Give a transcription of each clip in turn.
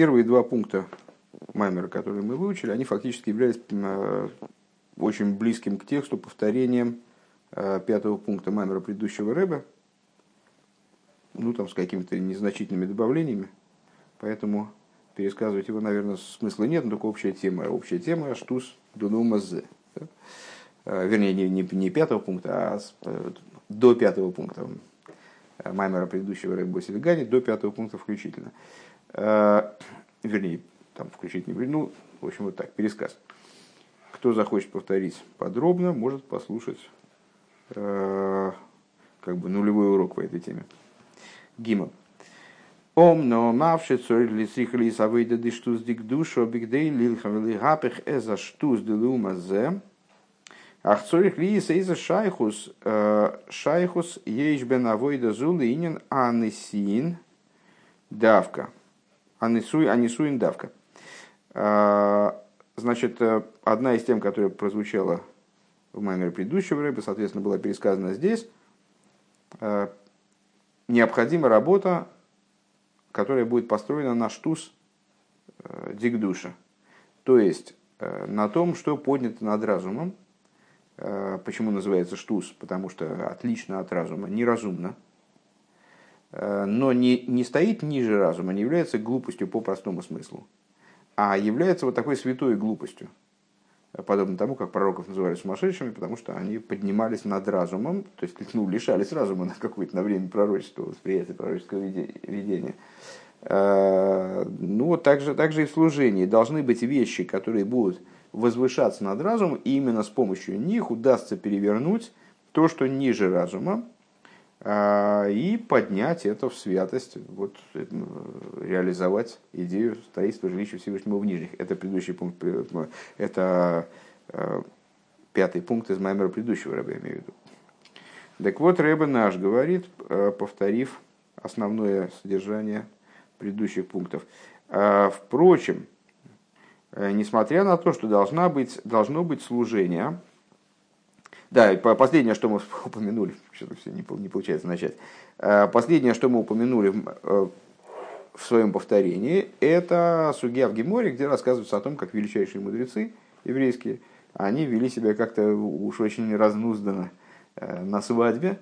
Первые два пункта Маймера, которые мы выучили, они фактически являлись очень близким к тексту, повторением пятого пункта Маймера предыдущего Рэба, ну там с какими-то незначительными добавлениями, поэтому пересказывать его, наверное, смысла нет, но только общая тема «Штус Дунумазе». Вернее, не пятого пункта, а до пятого пункта Маймера предыдущего Рэба Боси леГани, до пятого пункта включительно. Вернее, там включительно, ну, в общем, вот так, пересказ. Кто захочет повторить подробно, может послушать как бы нулевой урок по этой теме. Гимон. Ахцорих лииса из-за шайхус, шайхус ейшбен авойда зулинин анисин давка. Анисуин давка. Значит, одна из тем, которая прозвучала в Маймере предыдущего Рэба, соответственно, была пересказана здесь. Необходима работа, которая будет построена на штус дикдуша. То есть, на том, что поднято над разумом. Почему называется штус? Потому что отлично от разума, неразумно. Но не стоит ниже разума, не является глупостью по простому смыслу, а является вот такой святой глупостью. Подобно тому, как пророков называли сумасшедшими, потому что они поднимались над разумом, то есть ну, лишались разума на какое-то на время пророчества, восприятия пророческого видения. Ну, также и в служении должны быть вещи, которые будут возвышаться над разумом, и именно с помощью них удастся перевернуть то, что ниже разума, и поднять это в святость, вот, реализовать идею строительства жилища Всевышнего в Нижних. Это предыдущий пункт, это пятый пункт из Маймера предыдущего Рэба, я имею в виду. Так вот, Рэба наш говорит, повторив основное содержание предыдущих пунктов. Впрочем, несмотря на то, что должно быть служение. Да, и последнее, что мы упомянули, что-то все не получается начать. Последнее, что мы упомянули в своем повторении, это сугья в Геморе, где рассказывается о том, как величайшие мудрецы еврейские, они вели себя как-то уж очень разнузданно на свадьбе,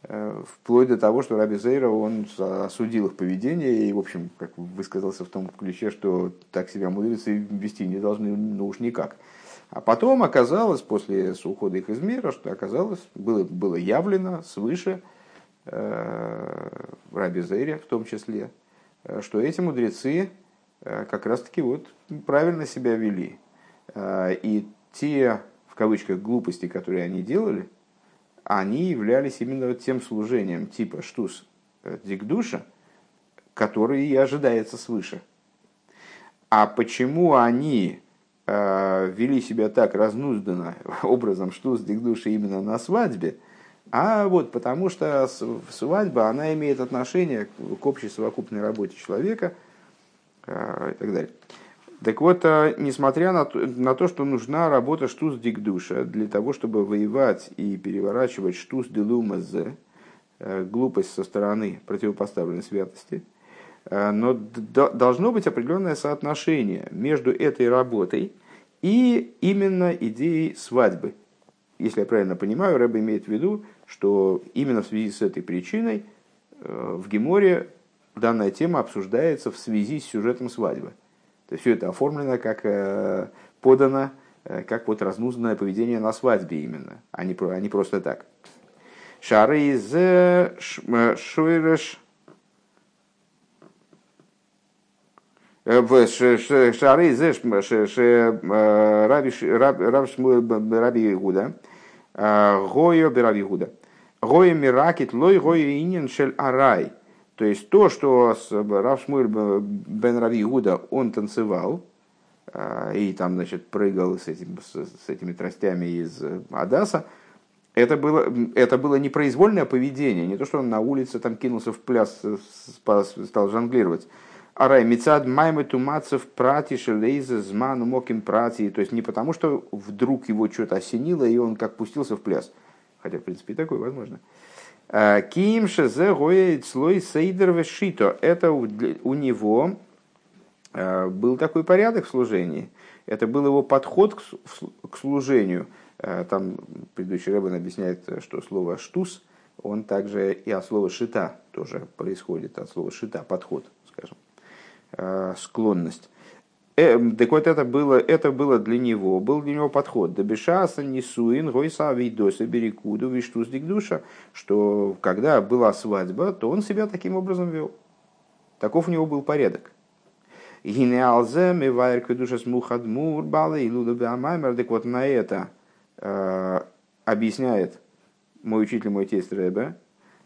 вплоть до того, что Раби Зейре, он осудил их поведение и, в общем, как высказался в том ключе, что так себя мудрецы вести не должны, ну уж никак. А потом оказалось, после ухода их из мира, что оказалось, было явлено свыше Раби Зейре в том числе, что эти мудрецы как раз-таки вот правильно себя вели. И те, в кавычках, глупости, которые они делали, они являлись именно тем служением типа штус дикдуша, который и ожидается свыше. А почему они вели себя так разнузданно образом штус дикдуша именно на свадьбе? А вот потому что свадьба, она имеет отношение к общей совокупной работе человека и так далее. Так вот, несмотря на то, что нужна работа штус дикдуша для того, чтобы воевать и переворачивать штус делумазе, глупость со стороны противопоставленной святости, но должно быть определенное соотношение между этой работой и именно идеей свадьбы. Если я правильно понимаю, Рэб имеет в виду, что именно в связи с этой причиной в Геморе данная тема обсуждается в связи с сюжетом свадьбы. То есть все это оформлено, как подано, как вот разнузданное поведение на свадьбе именно, а не просто так. Шары зе шойреш шары зе Равшмур Бен Рави Гуда гоё Бен Рави Гуда гоё миракит лой гоё инин шель арай. То есть то, что Равшмур Бен Рави Гуда, он танцевал и там, значит, прыгал с этими тростями из Адаса, это было непроизвольное поведение, не то, что он на улице там кинулся в пляс, стал жонглировать. Арай мицад маймы тумацев прати шелейзе зману моким прати. То есть не потому, что вдруг его что-то осенило, и он как пустился в пляс. Хотя, в принципе, и такое возможно. Ким шезе гоет слой сейдерве шито. Это у него был такой порядок в служении. Это был его подход к служению. Там предыдущий Рэббин объясняет, что слово «штус», он также и от слова «шита» тоже происходит, от слова «шита» подход, скажем, склонность. Так вот, это было для него, был для него подход. «Дабешаса нисуин гойса вейдоса берекуду виштус дикдуша», что когда была свадьба, то он себя таким образом вел. Таков у него был порядок. Так вот, на это объясняет мой учитель, мой тесть Рэбе,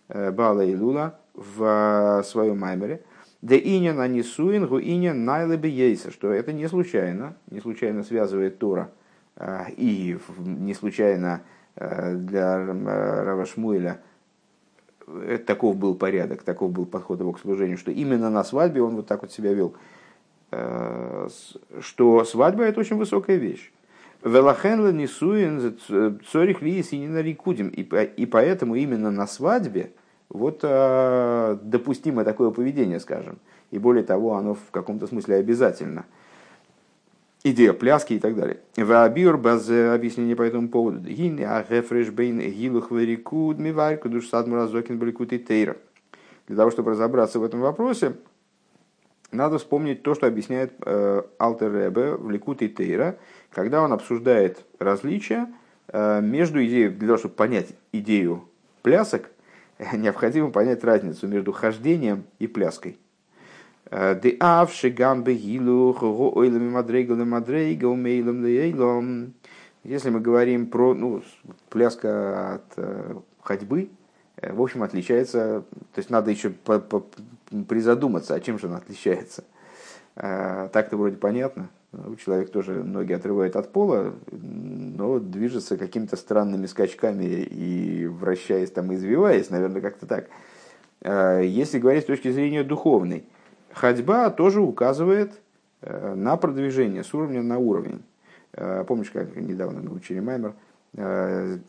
Бал а-Илула в своем маймере, что это не случайно связывает Тора, и не случайно для Рава Шмуэля таков был порядок, таков был подход его к служению, что именно на свадьбе он вот так вот себя вел. Что свадьба — это очень высокая вещь. И поэтому именно на свадьбе вот допустимо такое поведение, скажем. И более того, оно в каком-то смысле обязательно. Идея пляски и так далее. Ваабир без объяснения по этому поводу. Для того, чтобы разобраться в этом вопросе, надо вспомнить то, что объясняет Алтер-Ребе в Ликуте Тейра, когда он обсуждает различия между идеей, для того, чтобы понять идею плясок, необходимо понять разницу между хождением и пляской. Если мы говорим про пляска от ходьбы, в общем, отличается, то есть надо еще призадуматься, а чем же она отличается. Так-то вроде понятно. Человек тоже ноги отрывает от пола, но движется какими-то странными скачками и вращаясь там, извиваясь, наверное, как-то так. Если говорить с точки зрения духовной, ходьба тоже указывает на продвижение с уровня на уровень. Помнишь, как недавно мы учили Маймер,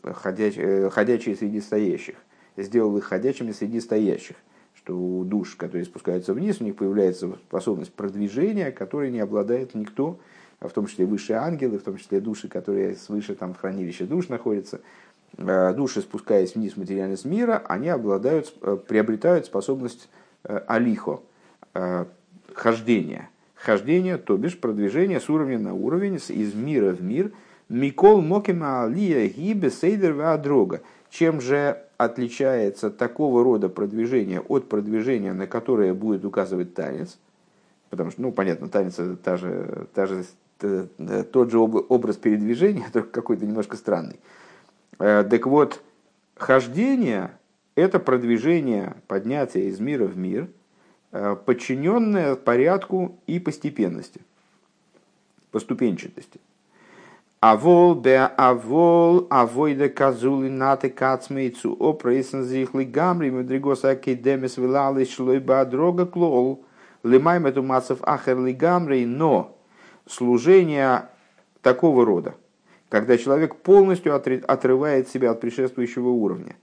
ходячие среди стоящих. Сделал их ходячими среди стоящих, что у душ, которые спускаются вниз, у них появляется способность продвижения, которой не обладает никто, в том числе высшие ангелы, в том числе души, которые свыше там в хранилище душ находятся. Души, спускаясь вниз в материальность мира, они обладают, приобретают способность алихо, хождения. Хождение, то бишь продвижение с уровня на уровень, из мира в мир. Микол мокима алия гибе сейдер вадрога. Чем же отличается такого рода продвижение от продвижения, на которое будет указывать танец? Потому что, понятно, танец — это тот же образ передвижения, только какой-то немножко странный. Так вот, хождение — это продвижение, поднятие из мира в мир, подчиненное порядку и постепенности, поступенчатости. Авол бе авол авойда казули наты кацмейцу опрейсензихли гамри мудригоса акедемис вилали шлойба дрога клол лимайм эту масов ахерли гамри. Но служение такого рода, когда человек полностью отрывает себя от предшествующего уровня,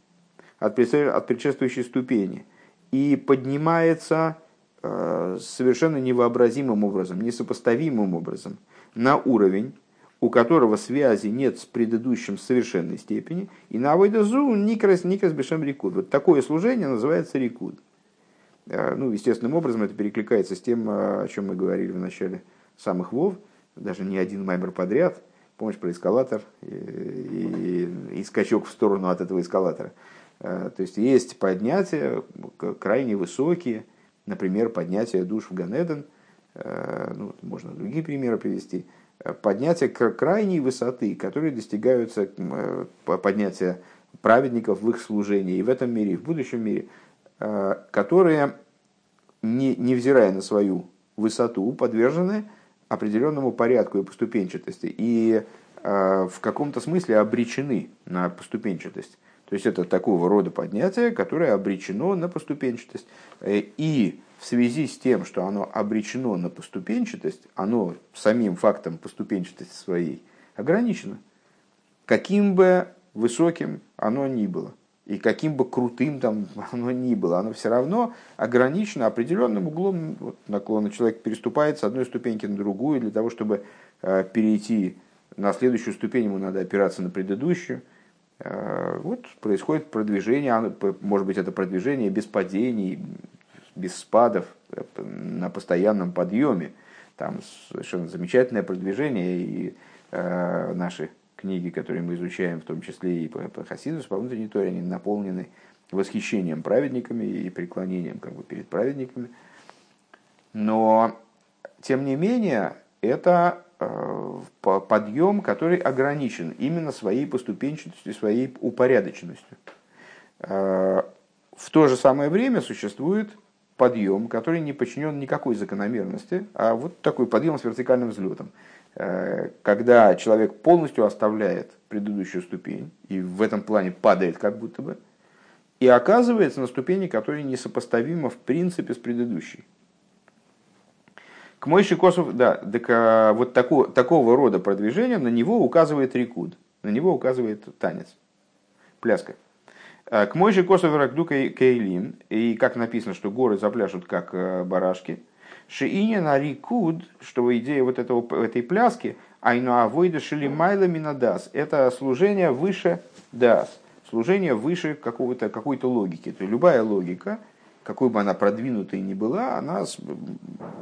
от предшествующей ступени и поднимается совершенно невообразимым образом, несопоставимым образом на уровень, у которого связи нет с предыдущим в совершенной степени, и на авойдазу никрас бешем рикуд. Вот такое служение называется рикуд. Естественным образом это перекликается с тем, о чем мы говорили в начале самых вов, даже не один маймер подряд. Помнишь про эскалатор и скачок в сторону от этого эскалатора. То есть поднятия крайне высокие, например, поднятие душ в Ган Эден. Можно другие примеры привести. Поднятие крайней высоты, которые достигаются, поднятие праведников в их служении и в этом мире, и в будущем мире, которые, невзирая на свою высоту, подвержены определенному порядку и поступенчатости, и в каком-то смысле обречены на поступенчатость. То есть это такого рода поднятие, которое обречено на поступенчатость. И в связи с тем, что оно обречено на поступенчатость, оно самим фактом поступенчатости своей ограничено, каким бы высоким оно ни было. И каким бы крутым там оно ни было, оно все равно ограничено определенным углом вот, наклона. Человек переступает с одной ступеньки на другую. Для того, чтобы перейти на следующую ступень, ему надо опираться на предыдущую. Вот происходит продвижение. Может быть, это продвижение без падений, без спадов, на постоянном подъеме. Там совершенно замечательное продвижение. И наши книги, которые мы изучаем, в том числе и по хасидус, по внутренней торе, они наполнены восхищением праведниками и преклонением как бы, перед праведниками. Но, тем не менее, это подъем, который ограничен именно своей поступенчатостью, своей упорядоченностью. В то же самое время существует подъем, который не подчинен никакой закономерности, а вот такой подъем с вертикальным взлетом. Когда человек полностью оставляет предыдущую ступень и в этом плане падает как будто бы, и оказывается на ступени, которая несопоставима в принципе с предыдущей. К Мойше Косов, да, так, вот такого рода продвижение, на него указывает рикуд, на него указывает танец, пляска. К Мойше Косов ракду кейлим, и как написано, что горы запляшут как барашки, Шииня на рикуд, что идея вот этой пляски, айну авойда шелимайла минадас, это служение выше дас, служение выше какой-то логики. То есть любая логика, какой бы она продвинутой ни была, она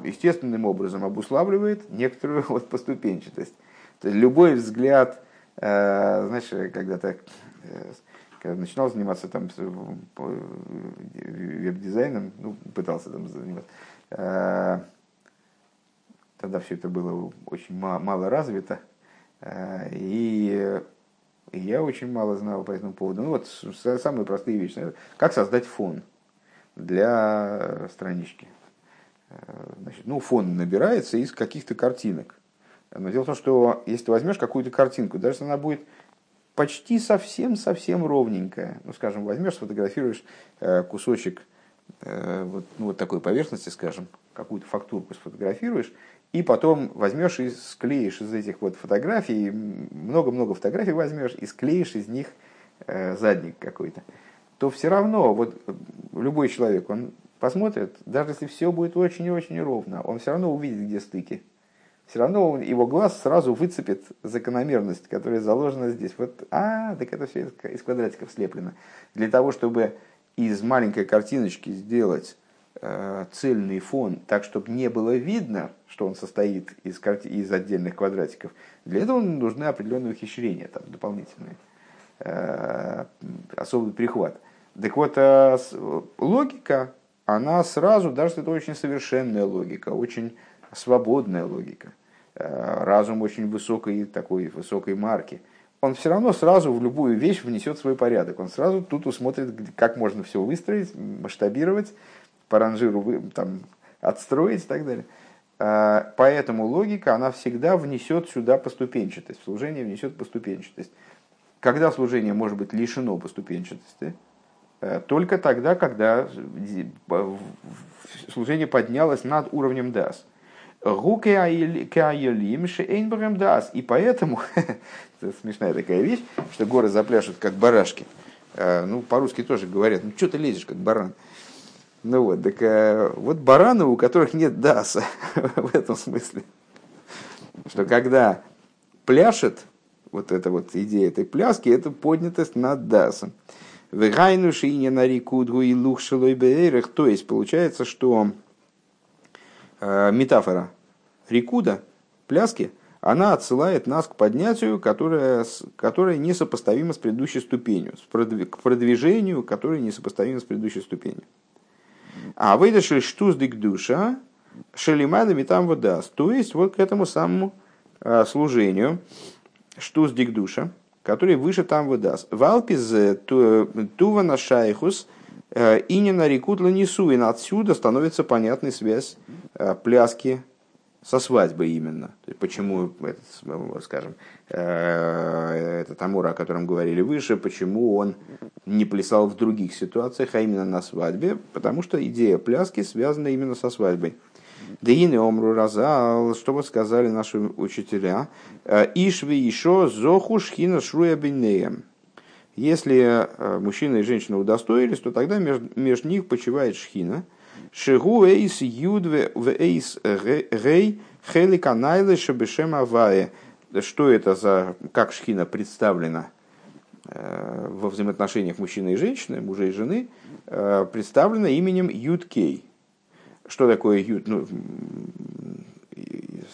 естественным образом обуславливает некоторую вот поступенчатость. То есть любой взгляд, знаешь, когда начинал заниматься там веб-дизайном, пытался там заниматься, тогда все это было очень мало развито, и я очень мало знал по этому поводу. Ну вот самые простые вещи. Как создать фон для странички? Значит, фон набирается из каких-то картинок. Но дело в том, что если ты возьмешь какую-то картинку, даже если она будет почти совсем-совсем ровненькая, скажем, возьмешь, сфотографируешь кусочек вот такой поверхности, скажем, какую-то фактурку сфотографируешь, и потом возьмешь и склеишь из этих вот фотографий, много-много фотографий возьмешь и склеишь из них задник какой-то, то все равно вот любой человек, он посмотрит, даже если все будет очень-очень ровно, он все равно увидит, где стыки. Все равно его глаз сразу выцепит закономерность, которая заложена здесь. Вот, так это все из квадратиков слеплено. Для того, чтобы из маленькой картиночки сделать цельный фон, так, чтобы не было видно, что он состоит из отдельных квадратиков, для этого нужны определенные ухищрения, там, дополнительные, особый прихват. Так вот, логика, она сразу, даже если это очень совершенная логика, очень свободная логика, разум очень высокой марки, он все равно сразу в любую вещь внесет свой порядок. Он сразу тут усмотрит, как можно все выстроить, масштабировать, по ранжиру там, отстроить и так далее. Поэтому логика, она всегда внесет сюда поступенчатость. Служение внесет поступенчатость. Когда служение может быть лишено поступенчатости? Только тогда, когда служение поднялось над уровнем дас. И поэтому, это смешная такая вещь, что горы запляшут как барашки. По-русски тоже говорят, что ты лезешь как баран. Так вот бараны, у которых нет даса в этом смысле. Что когда пляшет, вот эта вот идея этой пляски, это поднятость над дасом. То есть получается, что метафора рикуда, пляски, она отсылает нас к поднятию, которое несопоставимо с предыдущей ступенью, к продвижению, которое несопоставимо с предыдущей ступенью. А выдашь штуздик душа, шелимадами там водаст. То есть вот к этому самому служению штуздик душа, который выше там водаст. Валпиз тувана шайхус. И не на реку для Нисуин. Отсюда становится понятной связь пляски со свадьбой именно. То есть, почему, скажем, этот Амур, о котором говорили выше, почему он не плясал в других ситуациях, а именно на свадьбе? Потому что идея пляски связана именно со свадьбой. Да и не омру разал, что вот сказали наши учителя. Ишви еще зоху шхина шруя бинеем. Если мужчина и женщина удостоились, то тогда между них почивает шхина. Шигу эйс юд в эйс рей хеликанайлы шебешем авае. Что это за, как шхина представлена во взаимоотношениях мужчины и женщины, мужа и жены, представлена именем Юд-Кей. Что такое Юд? Ну,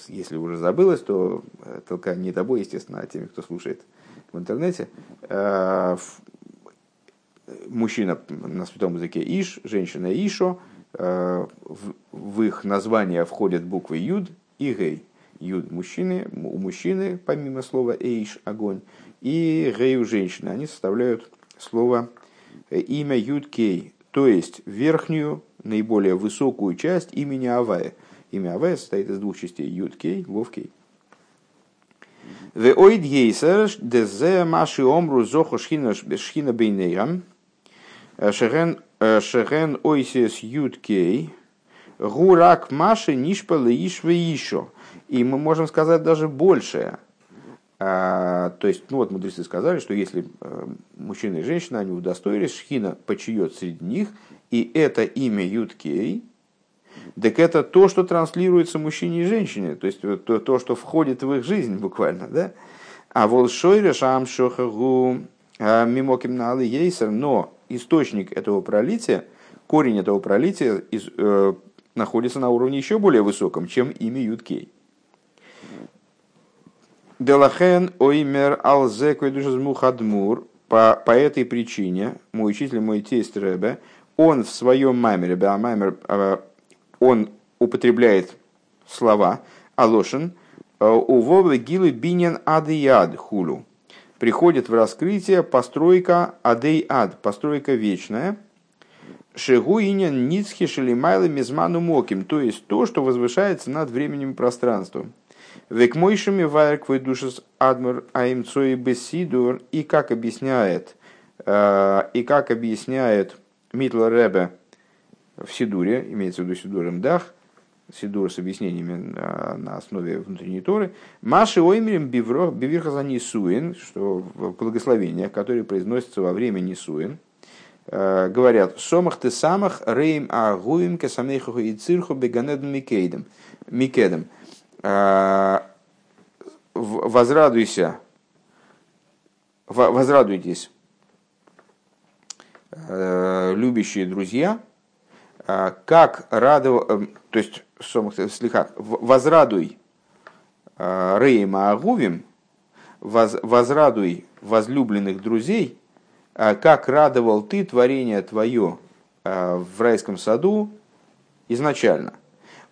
если уже забылось, то только не тобой, естественно, а теми, кто слушает в интернете. Мужчина на святом языке Иш, женщина Ишо. В их название входят буквы Юд и Гей. Юд мужчины, у мужчины, помимо слова Эйш, огонь, и Гей у женщины. Они составляют слово, имя Юд-Кей, то есть верхнюю, наиболее высокую часть имени Авая. Имя Авая состоит из двух частей: Юд-Кей, Вов-Кей. Шерен ойсес Юд-Кей, гурак маши нишпалы ишвы ишо. И мы можем сказать даже большее. То есть, ну вот мудрецы сказали, что если мужчина и женщина, они удостоились, шхина почиет среди них, и это имя Юд-Кей, так это то, что транслируется мужчине и женщине, то есть то, что входит в их жизнь буквально, да? А волшойре шамшохагу мимокимналы ейсер, но источник этого пролития, корень этого пролития находится на уровне еще более высоком, чем имя Юд-Кей. Делахен оймер алзе койдушезму хадмур. По этой причине мой учитель, мой тесть Рэбе, он в своем маймере, он употребляет слова алошин увовы гилы бинен адыяд хулу. Приходит в раскрытие постройка адыяд, постройка вечная. Шигу инен ницхи шелимайлы мизману моким, то есть то, что возвышается над временем и пространством. Векмойшими вайрквой душес адмур аимцой бессидур, и как объясняет Митл-рэбэ в Сидуре, имеется в виду Сидур-эм-дах, Сидур с объяснениями на основе внутренней Торы, Маши оймерим бивирхаза Нисуин, что благословения, которые произносятся во время Нисуин, говорят «Сомах ты самах рейм агуим кесамейхуху и цирху беганедн микедем». Возрадуйтесь, любящие друзья, как радовал, то есть слегка, возрадуй Рейма Агувим, возрадуй возлюбленных друзей, как радовал ты творение твое в райском саду изначально.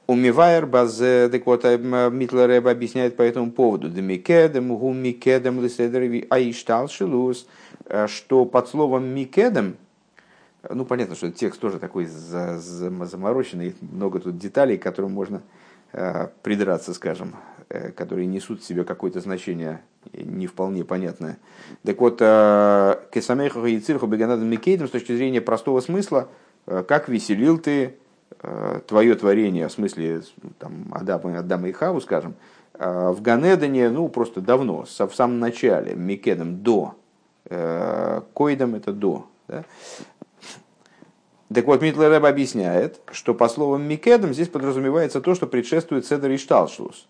Умивайр базе, так вот, Митл-рэбэ объясняет по этому поводу, что под словом «микедем», ну, понятно, что текст тоже такой замороченный, много тут деталей, к которым можно придраться, скажем, которые несут в себе какое-то значение не вполне понятное. Так вот, «кесамейхо и цирхо беганадам микедем» с точки зрения простого смысла, как веселил ты твое творение, в смысле там, Адама и Хаву, скажем, в Ган Эдене, ну, просто давно, в самом начале, Микедом до, Койдом это до. Да? Так вот, Митл-рэбэ объясняет, что по словам Микедом здесь подразумевается то, что предшествует Седер и Шталшлус.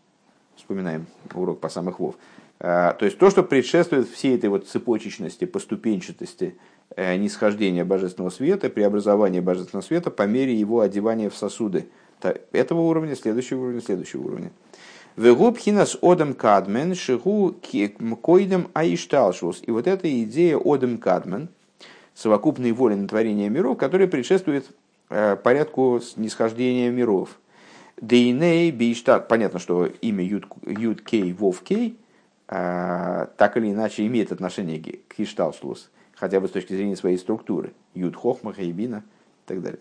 Вспоминаем урок по самых вов. То есть то, что предшествует всей этой вот цепочечности, поступенчатости, нисхождения божественного света, преобразования божественного света по мере его одевания в сосуды этого уровня, следующего уровня. Вегубхинас одам кадмен шигу койдам аишталшус. И вот эта идея одам кадмен, совокупной воли на творение миров, которая предшествует порядку нисхождения миров. Дейней биштат. Понятно, что имя Юд-Кей, Вов-Кей так или иначе имеет отношение к Ишталшлус, хотя бы с точки зрения своей структуры. Юд Хохма, Хейбина и так далее.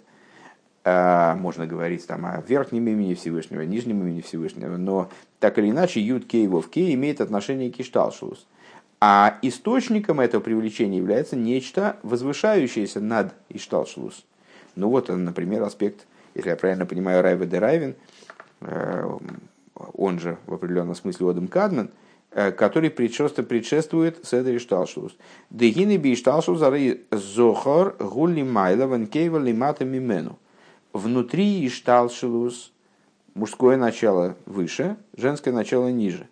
Можно говорить там о верхнем имени Всевышнего, нижнем имени Всевышнего, но так или иначе Юд Кей Вов Кей имеет отношение к Ишталшлус. А источником этого привлечения является нечто, возвышающееся над Ишталшлус. Ну вот, например, аспект, если я правильно понимаю, Райве де Райвин, он же в определенном смысле Одам Кадмон, который предшествует седри шталшус. Дегины би шталшус зари зохор гули майла ванкейва лимата мимену. Внутри шталшус мужское начало выше, женское начало ниже.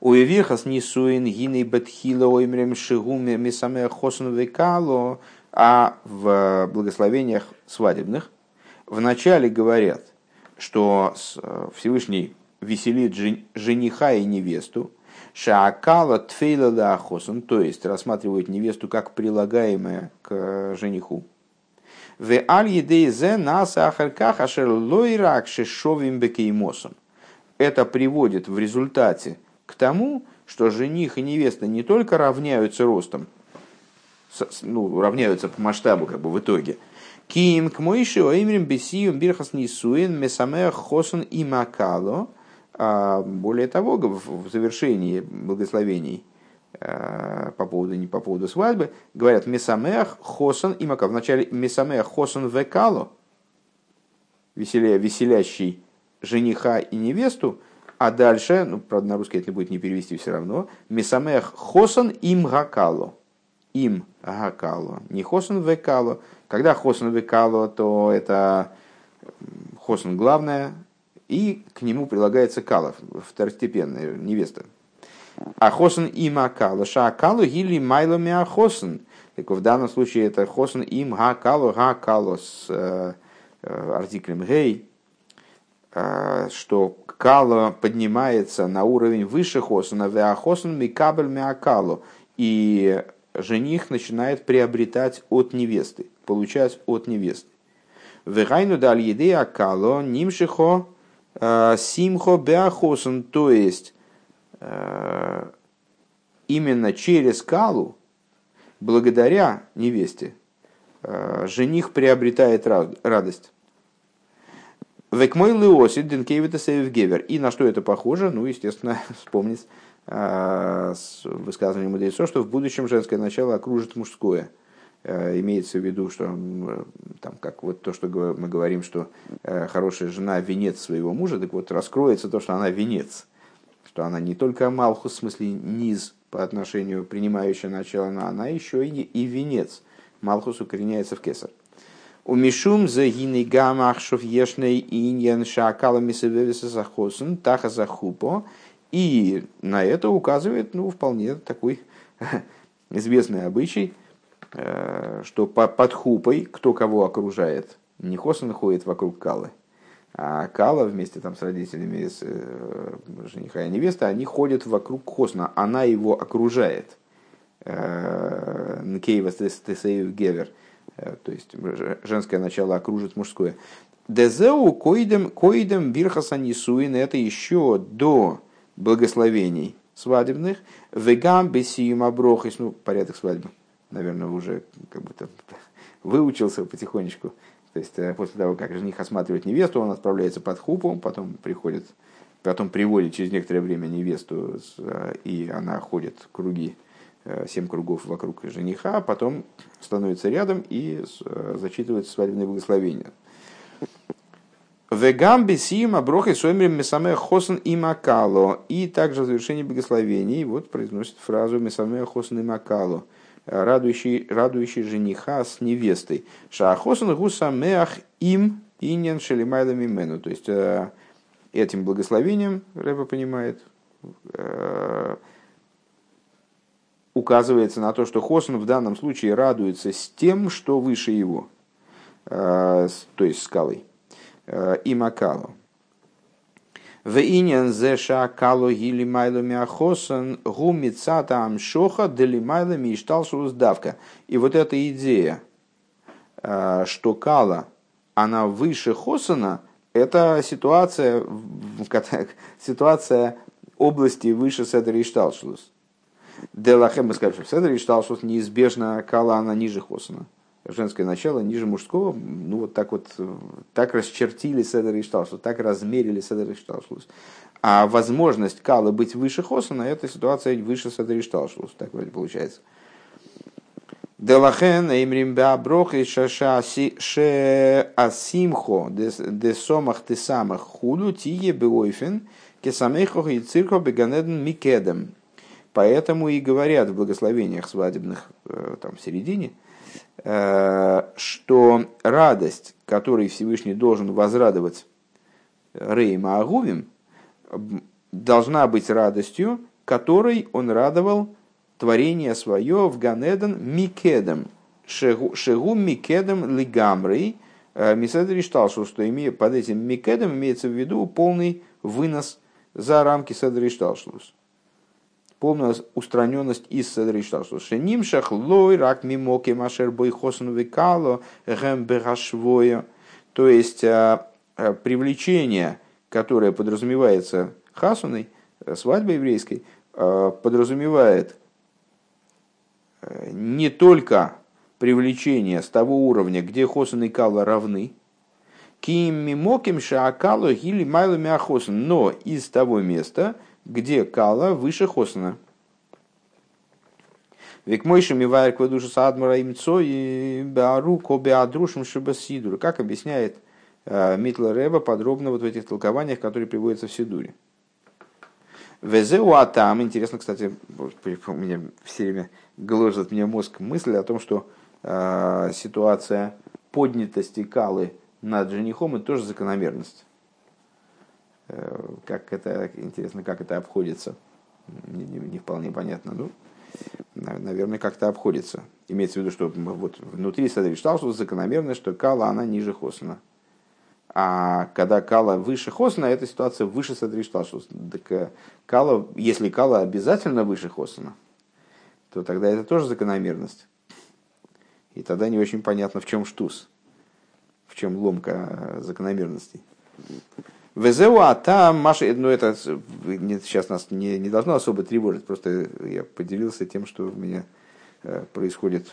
Уевихас нисуин гины бетхила оймрем шигуме мисаме хосну векало. А в благословениях свадебных вначале говорят, что Всевышний веселит жениха и невесту, шаакала тфейла да ахосан, то есть рассматривают невесту как прилагаемое к жениху. Ве аль едейзе нас ахарках ашер лойрак шешовим бекеймосом. Это приводит в результате к тому, что жених и невеста не только равняются ростом, ну, равняются по масштабу, как бы в итоге. Ким к моише оимрим бесием бирхас нисуин месаме хосон и макало. Более того, в завершении благословений по поводу свадьбы говорят месаме хосон и макало. Вначале месаме хосон векало, веселящий жениха и невесту, а дальше, ну, правда, на русский это будет не перевести все равно, месаме хосон и макало. Им гакало, не хосен векало. Когда хосен векало, то это хосен главное, и к нему прилагается кало, второстепенная невеста. А хосен им гакало, шакало или майлами ахосен. Так в данном случае это хосен им гакало с артиклем гей, что кало поднимается на уровень выше хосена, веахосен микабель мякало, и жених начинает приобретать от невесты, получать от невесты. Вегайну даль еде акало нимшихо симхо беахосан, то есть именно через калу, благодаря невесте, жених приобретает радость. Векмой леосид денкевита севгевер. И на что это похоже? Ну, естественно, вспомнить с высказыванием мудрецов, что в будущем женское начало окружит мужское. Имеется в виду, что там, как вот то, что мы говорим, что хорошая жена венец своего мужа, так вот раскроется то, что она венец, что она не только малхус, в смысле низ по отношению принимающее начало, но она еще и венец. Малхус укореняется в кесар. У мишум за гинегамахшов ешней иньян шакалами севевиса захосун таха захупо. И на это указывает, ну, вполне такой известный обычай, что под хупой кто кого окружает. Не хосен ходит вокруг калы, а кала вместе там с родителями жениха и невесты, они ходят вокруг хосна, она его окружает. Нкейвас тесеев гевер, то есть женское начало окружит мужское. Дезеу коидем бирхаса нисуин, это еще до благословений свадебных, вегам бесиюм оброхис, ну, порядок свадьбы, наверное, уже как будто выучился потихонечку. То есть после того, как жених осматривает невесту, он отправляется под хупу, потом приводит через некоторое время невесту, и она ходит круги, 7 кругов вокруг жениха, потом становится рядом и зачитывается свадебное благословение. И также в завершении благословений вот произносит фразу «Месаме хосн и макало», радующий жениха с невестой. «Шаахосн гусамеах им иньян шелимайда мимену». То есть этим благословением, Рэб понимает, указывается на то, что хосн в данном случае радуется с тем, что выше его, то есть скалой. И макало. Веинен зе шакало гили майло миахосан гумицата амшоха дели майло мишталшу сдавка. И вот эта идея, что кала, она выше хосана, это ситуация области выше седри шталшус. Делахем, мы скажем, что в седри шталшус неизбежно кала, она ниже хосана. Женское начало ниже мужского, ну вот так расчертили седер и шталшус, так размерили седер и шталшус. А возможность калы быть выше хосана, это ситуация выше седер и шталшус, так вроде получается. Делахен имрим беаброх и шаасимхо десомах тесамах худу тие беойфен кесамейхох и цирко беганеден микедем. Поэтому и говорят в благословениях свадебных, там в середине, что радость, которой Всевышний должен возрадовать Рейма Агувим, должна быть радостью, которой он радовал творение свое в Ган Эден Микедом, Шегу Микедом Лигамрей. Миседри считал, что под этим Микедом имеется в виду полный вынос за рамки Седри Шталшлус. Полная устраненность из Седри Шталшлус. Шеним шахлой рак мимоки машер бойхосен векало гэмбэхашвоя. То есть привлечение, которое подразумевается хасуной, свадьбой еврейской, подразумевает не только привлечение с того уровня, где хосен и кала равны, но из того места, где кала выше хосена. Как объясняет Митл-рэбэ подробно вот в этих толкованиях, которые приводятся в Сидуре. Везеуатам, интересно, кстати, у меня все время гложет мне мозг мысль о том, что ситуация поднятости калы над женихом – это тоже закономерность. Как это, интересно, как это обходится, не вполне понятно. Ну, наверное, как-то обходится. Имеется в виду, что вот внутри Садри считал, что закономерно, что кала, она ниже хосена. А когда кала выше хосена, эта ситуация выше Садри Шталшус. Кала, если кала обязательно выше хосена, то тогда это тоже закономерность. И тогда не очень понятно, в чем штус, в чем ломка закономерностей. ВЗОА там, Маша, ну это сейчас нас не должно особо тревожить, просто я поделился тем, что у меня происходит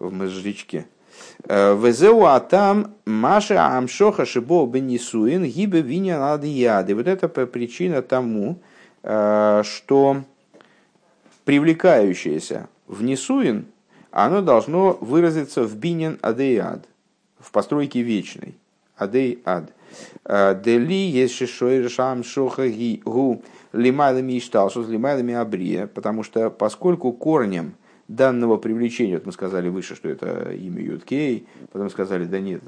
в мозжечке. ВЗОА там, Маша, Амшоха, Шибо, Бенисуин, Гибе, Виня, Надияды. Вот это причина тому, что привлекающееся в Нисуин, оно должно выразиться в бинин адеяд, в постройке вечной. Адеяд. Дели есть шишой шам шоха ги гу лимайлами ишталшус лимайлами абрия, потому что поскольку корнем данного привлечения, вот мы сказали выше, что это имя Юткей, потом сказали, да нет,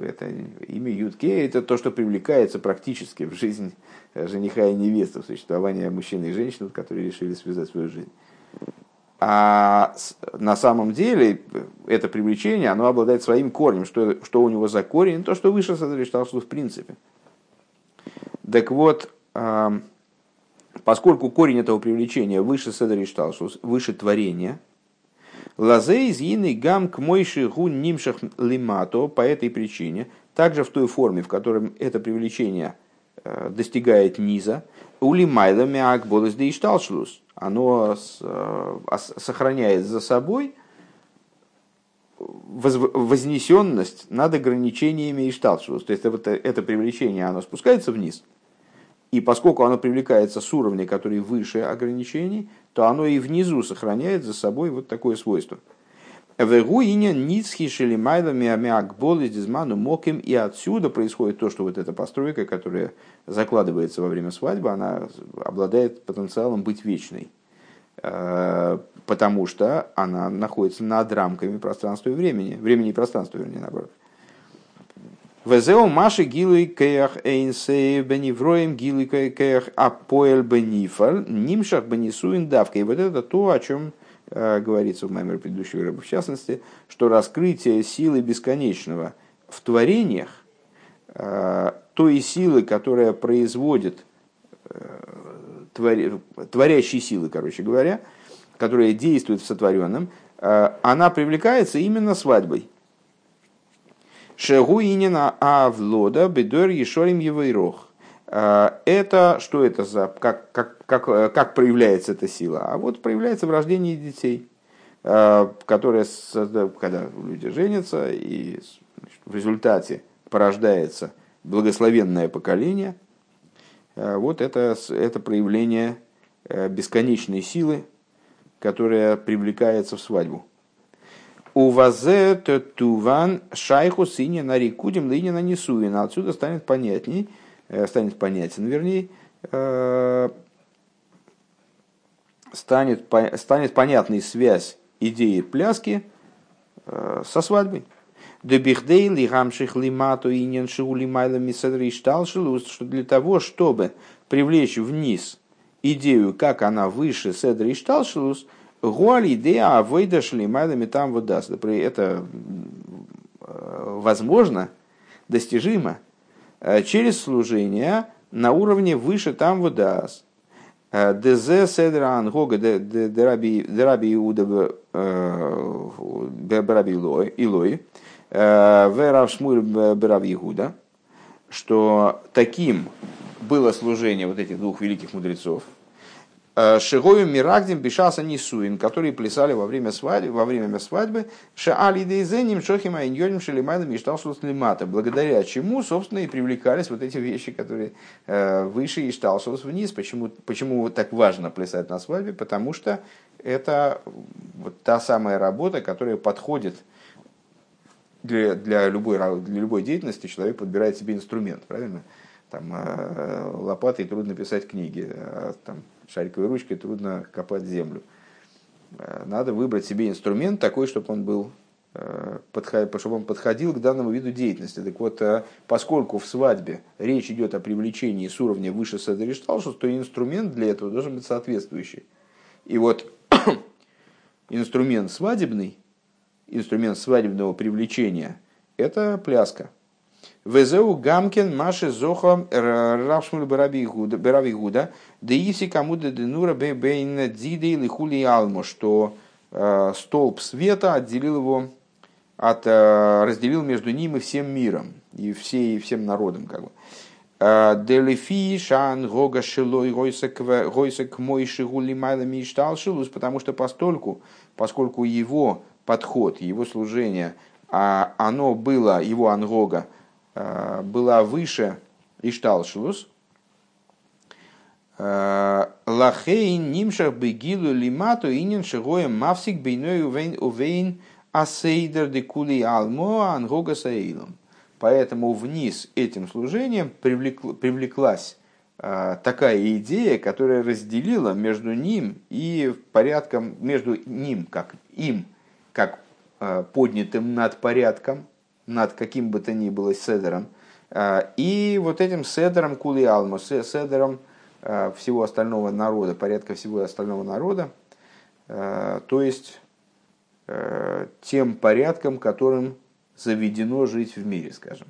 это имя Юткей, это то, что привлекается практически в жизнь жениха и невесты, в существование мужчины и женщины, которые решили связать свою жизнь. А на самом деле это привлечение, оно обладает своим корнем, что у него за корень, то, что выше Садри Шталшлус в принципе. Так вот, поскольку корень этого привлечения выше Садри Шталшлус, выше творения, лазей зины гам к мойши гун нимшах лимато, по этой причине, также в той форме, в которой это привлечение достигает низа, улимайла мяк бодас де ишталшлус, оно сохраняет за собой вознесенность над ограничениями ишталшус. То есть это привлечение, оно спускается вниз. И поскольку оно привлекается с уровня, который выше ограничений, то оно и внизу сохраняет за собой вот такое свойство. И отсюда происходит то, что вот эта постройка, которая закладывается во время свадьбы, она обладает потенциалом быть вечной, потому что она находится над рамками пространства и времени, времени и пространства, вернее, наоборот. И вот это то, о чем говорится в Маймере предыдущего Рэба, в частности, что раскрытие силы бесконечного в творениях, той силы, которая производит, творящей силы, короче говоря, которая действует в сотворенном, она привлекается именно свадьбой. Шегуинина авлода бедор ешорим евейрох. Это что это за как проявляется эта сила? А вот проявляется в рождении детей, которые когда люди женятся и в результате порождается благословенное поколение. Вот это проявление бесконечной силы, которая привлекается в свадьбу. Увазе туван шайху сыне на рикудим лыне на Нисуин. Отсюда станет понятной связь идеи пляски со свадьбой. Что для того, чтобы привлечь вниз идею, как она выше седри шталшилус, гуаль идея авойда шлимайлами там водас. Это возможно, достижимо через служение на уровне выше там водас. Дезе седра ангога дераби иуда браби илой. В Равшмур Бен Рави Гуда, что таким было служение вот этих двух великих мудрецов, Шигою Мирагдим Бешаса Нисуин, которые плясали во время свадьбы, Шаали Дейзеним Шохим Айньоним Шелимайдом Ишталшус Лимата, благодаря чему, собственно, и привлекались вот эти вещи, которые выше Ишталшус вниз. Почему так важно плясать на свадьбе? Потому что это вот та самая работа, которая подходит. Для любой деятельности человек подбирает себе инструмент, правильно? Там, лопатой трудно писать книги, там, шариковой ручкой трудно копать землю. Надо выбрать себе инструмент такой, чтобы он был, чтобы он подходил к данному виду деятельности. Так вот, поскольку в свадьбе речь идет о привлечении с уровня выше седер шталшус, то инструмент для этого должен быть соответствующий. И вот инструмент свадебного привлечения – это пляска. «Везеу гамкен маши зоха рапшмуль брави гуда, да иси камуда денура бейн дзидей лихули алму», что столб света отделил его, разделил между ним и всем миром, и всем народом, как бы. Потому что поскольку его подход, его служение, оно было, его ангога, было выше Ишталшилус. Лахейн нимшах бегилу лимату инин шигоем мавсик бейной увейн асейдер декули алмо ангога саилом. Поэтому вниз этим служением привлеклась такая идея, которая разделила между ним и порядком, между ним, как им, как поднятым над порядком, над каким бы то ни было седером, и вот этим седером кули алма, седером всего остального народа, порядка всего остального народа, то есть тем порядком, которым заведено жить в мире, скажем.